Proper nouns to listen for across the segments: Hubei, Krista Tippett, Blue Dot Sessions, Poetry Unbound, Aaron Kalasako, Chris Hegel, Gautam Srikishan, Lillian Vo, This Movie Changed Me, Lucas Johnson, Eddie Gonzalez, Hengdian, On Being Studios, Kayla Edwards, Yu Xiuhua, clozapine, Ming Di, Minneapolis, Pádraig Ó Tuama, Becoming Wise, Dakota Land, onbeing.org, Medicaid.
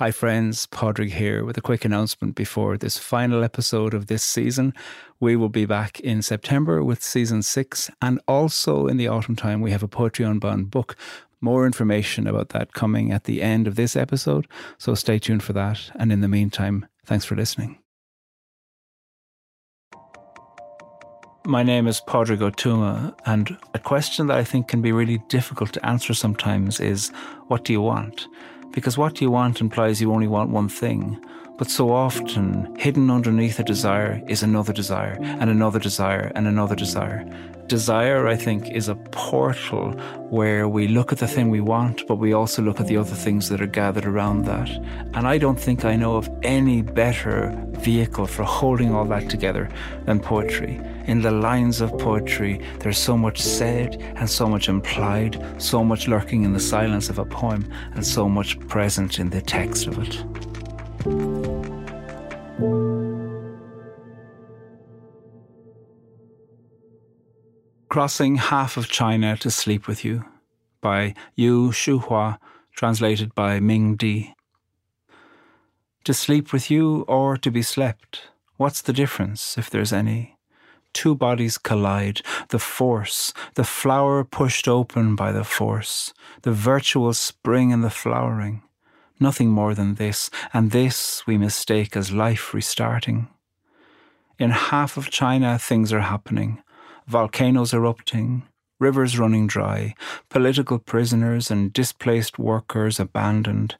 Hi friends, Pádraig here with a quick announcement before this final episode of this season. We will be back in September with season 6, and also in the autumn time we have a Poetry Unbound book. More information about that coming at the end of this episode, so stay tuned for that. And in the meantime, thanks for listening. My name is Pádraig Ó Tuama, and a question that I think can be really difficult to answer sometimes is, what do you want? Because what do you want implies you only want one thing. But so often, hidden underneath a desire is another desire, and another desire, and another desire. Desire, I think, is a portal where we look at the thing we want, but we also look at the other things that are gathered around that. And I don't think I know of any better vehicle for holding all that together than poetry. In the lines of poetry, there's so much said and so much implied, so much lurking in the silence of a poem, and so much present in the text of it. Crossing Half of China to Sleep With You by Yu Xiuhua, translated by Ming Di. To sleep with you or to be slept, what's the difference if there's any? Two bodies collide, the force, the flower pushed open by the force, the virtual spring and the flowering. Nothing more than this, and this we mistake as life restarting. In half of China things are happening. Volcanoes erupting, rivers running dry, political prisoners and displaced workers abandoned,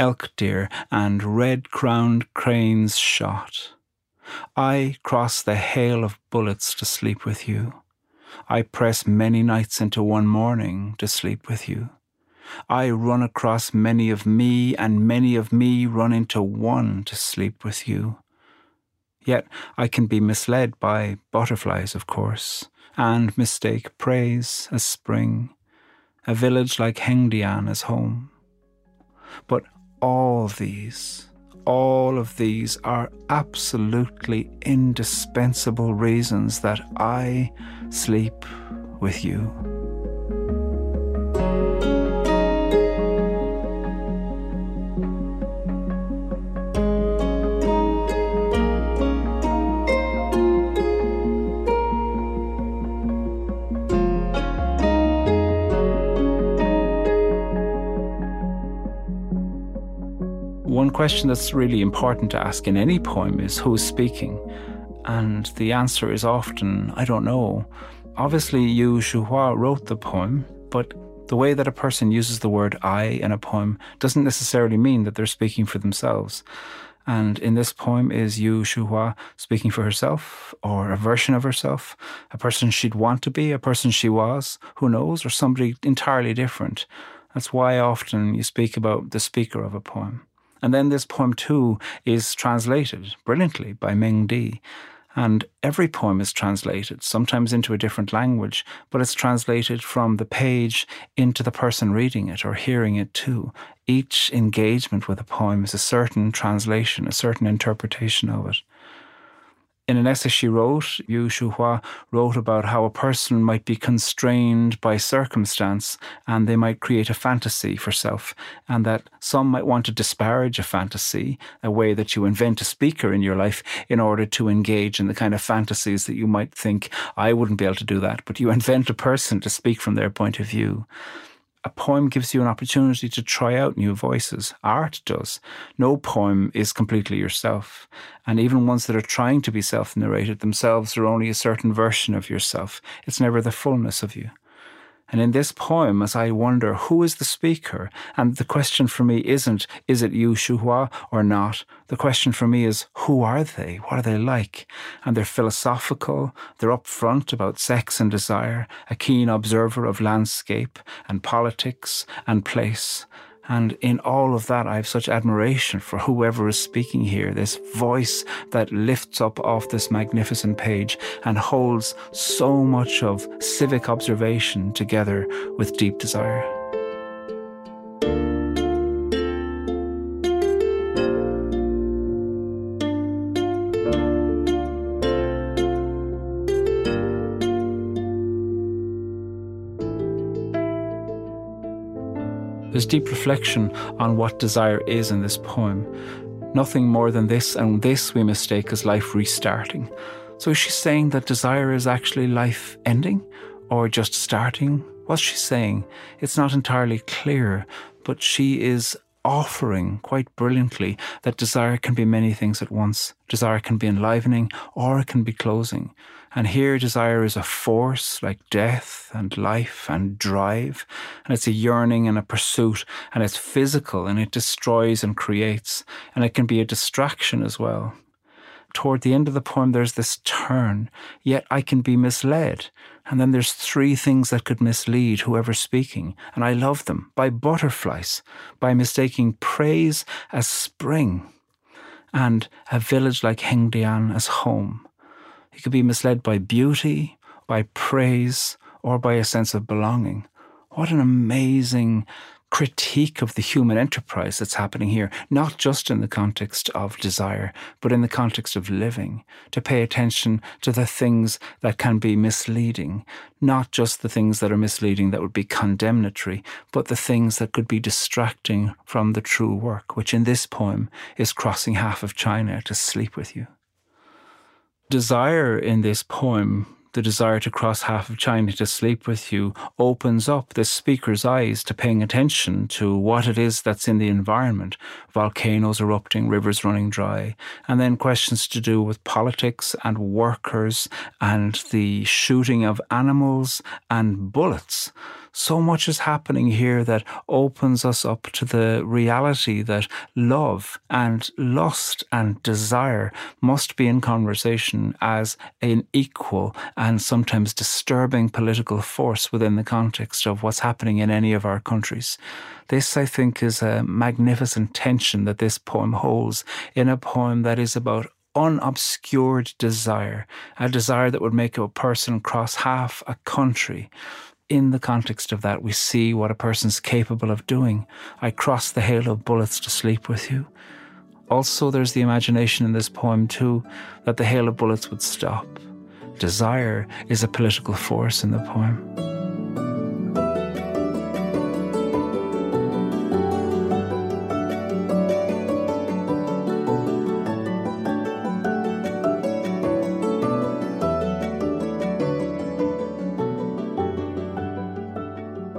elk deer and red-crowned cranes shot. I cross the hail of bullets to sleep with you. I press many nights into one morning to sleep with you. I run across many of me, and many of me run into one to sleep with you. Yet I can be misled by butterflies, of course, and mistake praise as spring, a village like Hengdian as home. But all of these are absolutely indispensable reasons that I sleep with you. One question that's really important to ask in any poem is, who is speaking? And the answer is often, I don't know. Obviously, Yu Xiuhua wrote the poem, but the way that a person uses the word I in a poem doesn't necessarily mean that they're speaking for themselves. And in this poem is Yu Xiuhua speaking for herself, or a version of herself, a person she'd want to be, a person she was, who knows, or somebody entirely different. That's why often you speak about the speaker of a poem. And then this poem too is translated brilliantly by Ming Di. And every poem is translated, sometimes into a different language, but it's translated from the page into the person reading it or hearing it too. Each engagement with a poem is a certain translation, a certain interpretation of it. In an essay she wrote, Yu Xiuhua wrote about how a person might be constrained by circumstance and they might create a fantasy for self, and that some might want to disparage a fantasy, a way that you invent a speaker in your life in order to engage in the kind of fantasies that you might think, I wouldn't be able to do that, but you invent a person to speak from their point of view. A poem gives you an opportunity to try out new voices. Art does. No poem is completely yourself. And even ones that are trying to be self-narrated themselves are only a certain version of yourself. It's never the fullness of you. And in this poem, as I wonder, who is the speaker? And the question for me isn't, is it Yu Xiuhua or not? The question for me is, who are they? What are they like? And they're philosophical, they're upfront about sex and desire, a keen observer of landscape and politics and place. And in all of that, I have such admiration for whoever is speaking here, this voice that lifts up off this magnificent page and holds so much of civic observation together with deep desire. There's deep reflection on what desire is in this poem. Nothing more than this, and this we mistake as life restarting. So is she saying that desire is actually life ending or just starting? What's she saying? It's not entirely clear, but she is offering quite brilliantly that desire can be many things at once. Desire can be enlivening or it can be closing. And here desire is a force like death and life and drive, and it's a yearning and a pursuit, and it's physical and it destroys and creates, and it can be a distraction as well. Toward the end of the poem there's this turn, yet I can be misled. And then there's three things that could mislead whoever's speaking, and I love them. By butterflies, by mistaking praise as spring, and a village like Hengdian as home. You could be misled by beauty, by praise, or by a sense of belonging. What an amazing critique of the human enterprise that's happening here, not just in the context of desire, but in the context of living, to pay attention to the things that can be misleading, not just the things that are misleading that would be condemnatory, but the things that could be distracting from the true work, which in this poem is crossing half of China to sleep with you. Desire in this poem, the desire to cross half of China to sleep with you, opens up the speaker's eyes to paying attention to what it is that's in the environment. Volcanoes erupting, rivers running dry, and then questions to do with politics and workers and the shooting of animals and bullets. So much is happening here that opens us up to the reality that love and lust and desire must be in conversation as an equal and sometimes disturbing political force within the context of what's happening in any of our countries. This, I think, is a magnificent tension that this poem holds in a poem that is about unobscured desire, a desire that would make a person cross half a country. In the context of that, we see what a person's capable of doing. I cross the hail of bullets to sleep with you. Also, there's the imagination in this poem too that the hail of bullets would stop. Desire is a political force in the poem.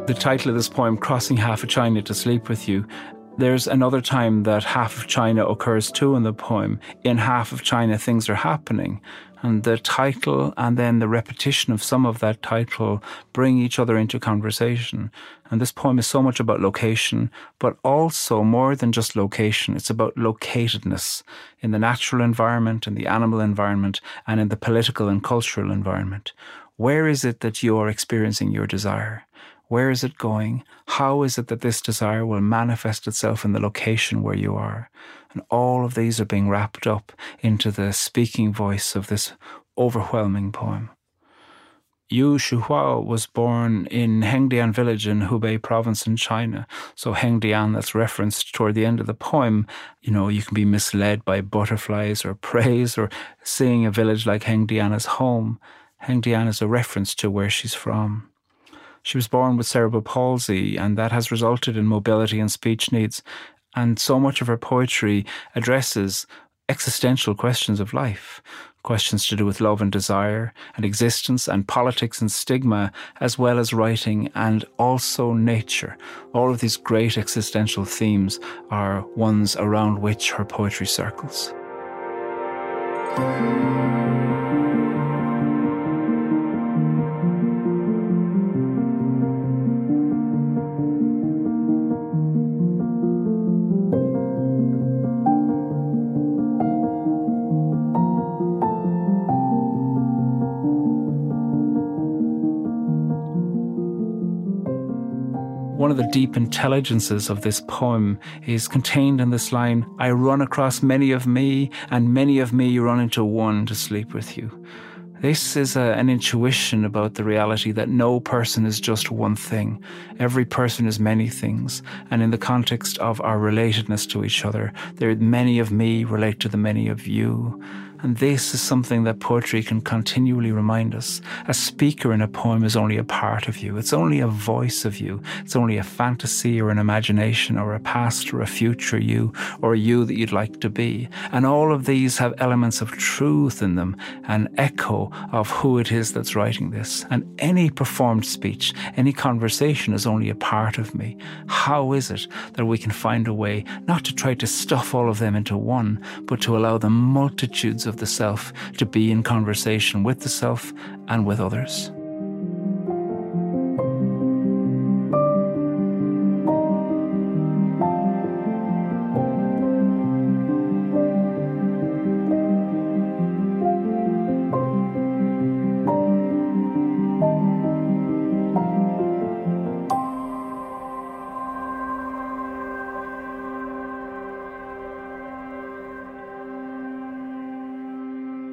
The title of this poem, Crossing Half of China to Sleep With You, there's another time that half of China occurs too in the poem. In half of China, things are happening. And the title and then the repetition of some of that title bring each other into conversation. And this poem is so much about location, but also more than just location. It's about locatedness in the natural environment, in the animal environment, and in the political and cultural environment. Where is it that you are experiencing your desire? Where is it going? How is it that this desire will manifest itself in the location where you are? And all of these are being wrapped up into the speaking voice of this overwhelming poem. Yu Xiuhua was born in Hengdian village in Hubei province in China. So Hengdian, that's referenced toward the end of the poem, you can be misled by butterflies or praise or seeing a village like Hengdian as home. Hengdian is a reference to where she's from. She was born with cerebral palsy, and that has resulted in mobility and speech needs. And so much of her poetry addresses existential questions of life, questions to do with love and desire and existence and politics and stigma, as well as writing and also nature. All of these great existential themes are ones around which her poetry circles. One of the deep intelligences of this poem is contained in this line, I run across many of me, and many of me run into one to sleep with you. This is an intuition about the reality that no person is just one thing. Every person is many things. And in the context of our relatedness to each other, there are many of me relate to the many of you. And this is something that poetry can continually remind us. A speaker in a poem is only a part of you. It's only a voice of you. It's only a fantasy or an imagination or a past or a future you or a you that you'd like to be. And all of these have elements of truth in them, an echo of who it is that's writing this. And any performed speech, any conversation is only a part of me. How is it that we can find a way not to try to stuff all of them into one, but to allow the multitudes of the self to be in conversation with the self and with others?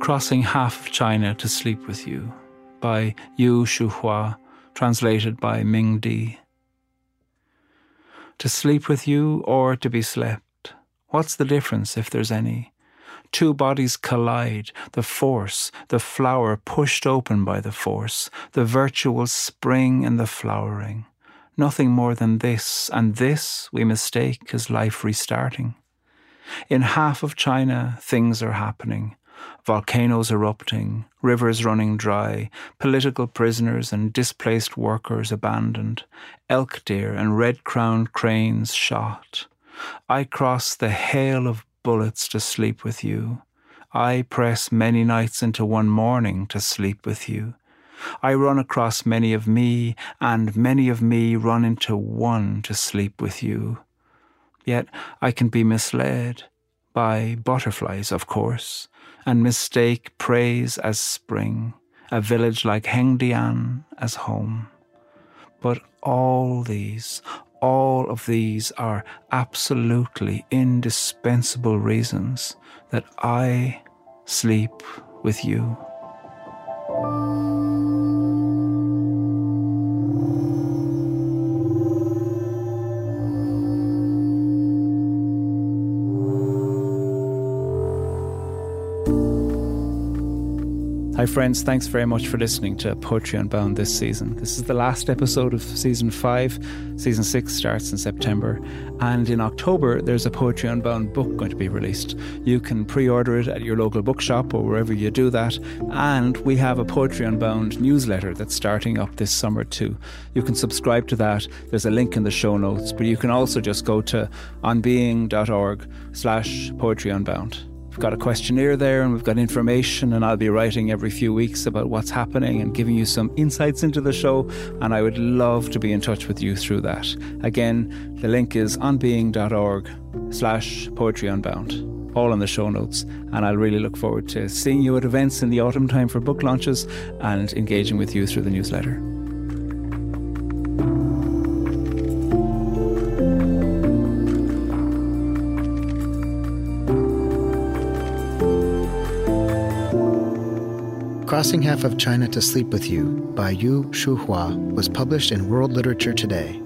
Crossing Half of China to Sleep With You by Yu Xiuhua, translated by Ming Di. To sleep with you or to be slept, what's the difference if there's any? Two bodies collide, the force, the flower pushed open by the force, the virtual spring and the flowering. Nothing more than this, and this we mistake as life restarting. In half of China, things are happening. Volcanoes erupting, rivers running dry, political prisoners and displaced workers abandoned, elk deer and red-crowned cranes shot. I cross the hail of bullets to sleep with you. I press many nights into one morning to sleep with you. I run across many of me, and many of me run into one to sleep with you. Yet I can be misled by butterflies, of course, and mistake praise as spring, a village like Hengdian as home. But all of these are absolutely indispensable reasons that I sleep with you. Hi friends, thanks very much for listening to Poetry Unbound this season. This is the last episode of Season 5. Season 6 starts in September. And in October, there's a Poetry Unbound book going to be released. You can pre-order it at your local bookshop or wherever you do that. And we have a Poetry Unbound newsletter that's starting up this summer too. You can subscribe to that. There's a link in the show notes. But you can also just go to onbeing.org/poetryunbound. We've got a questionnaire there and we've got information, and I'll be writing every few weeks about what's happening and giving you some insights into the show, and I would love to be in touch with you through that. Again, the link is onbeing.org/poetryunbound, all in the show notes, and I'll really look forward to seeing you at events in the autumn time for book launches and engaging with you through the newsletter. Crossing Half of China to Sleep With You by Yu Xiuhua was published in World Literature Today.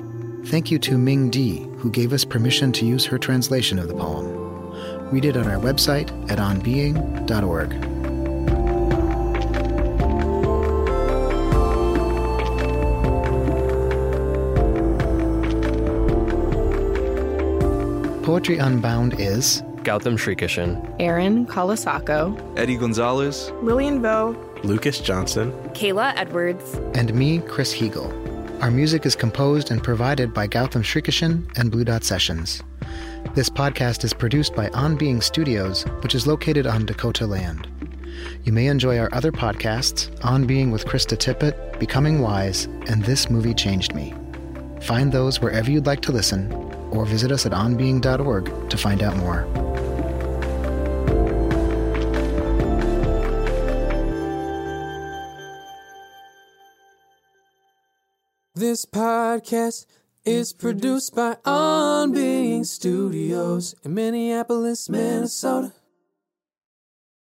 Thank you to Ming Di, who gave us permission to use her translation of the poem. Read it on our website at onbeing.org. Poetry Unbound is Gautam Srikishan, Aaron Kalasako, Eddie Gonzalez, Lillian Vo, Lucas Johnson, Kayla Edwards, and me, Chris Hegel. Our music is composed and provided by Gautam Srikishan and Blue Dot Sessions. This podcast is produced by On Being Studios, which is located on Dakota Land. You may enjoy our other podcasts, On Being with Krista Tippett, Becoming Wise, and This Movie Changed Me. Find those wherever you'd like to listen, or visit us at onbeing.org to find out more. This podcast is produced by On Being Studios in Minneapolis, Minnesota.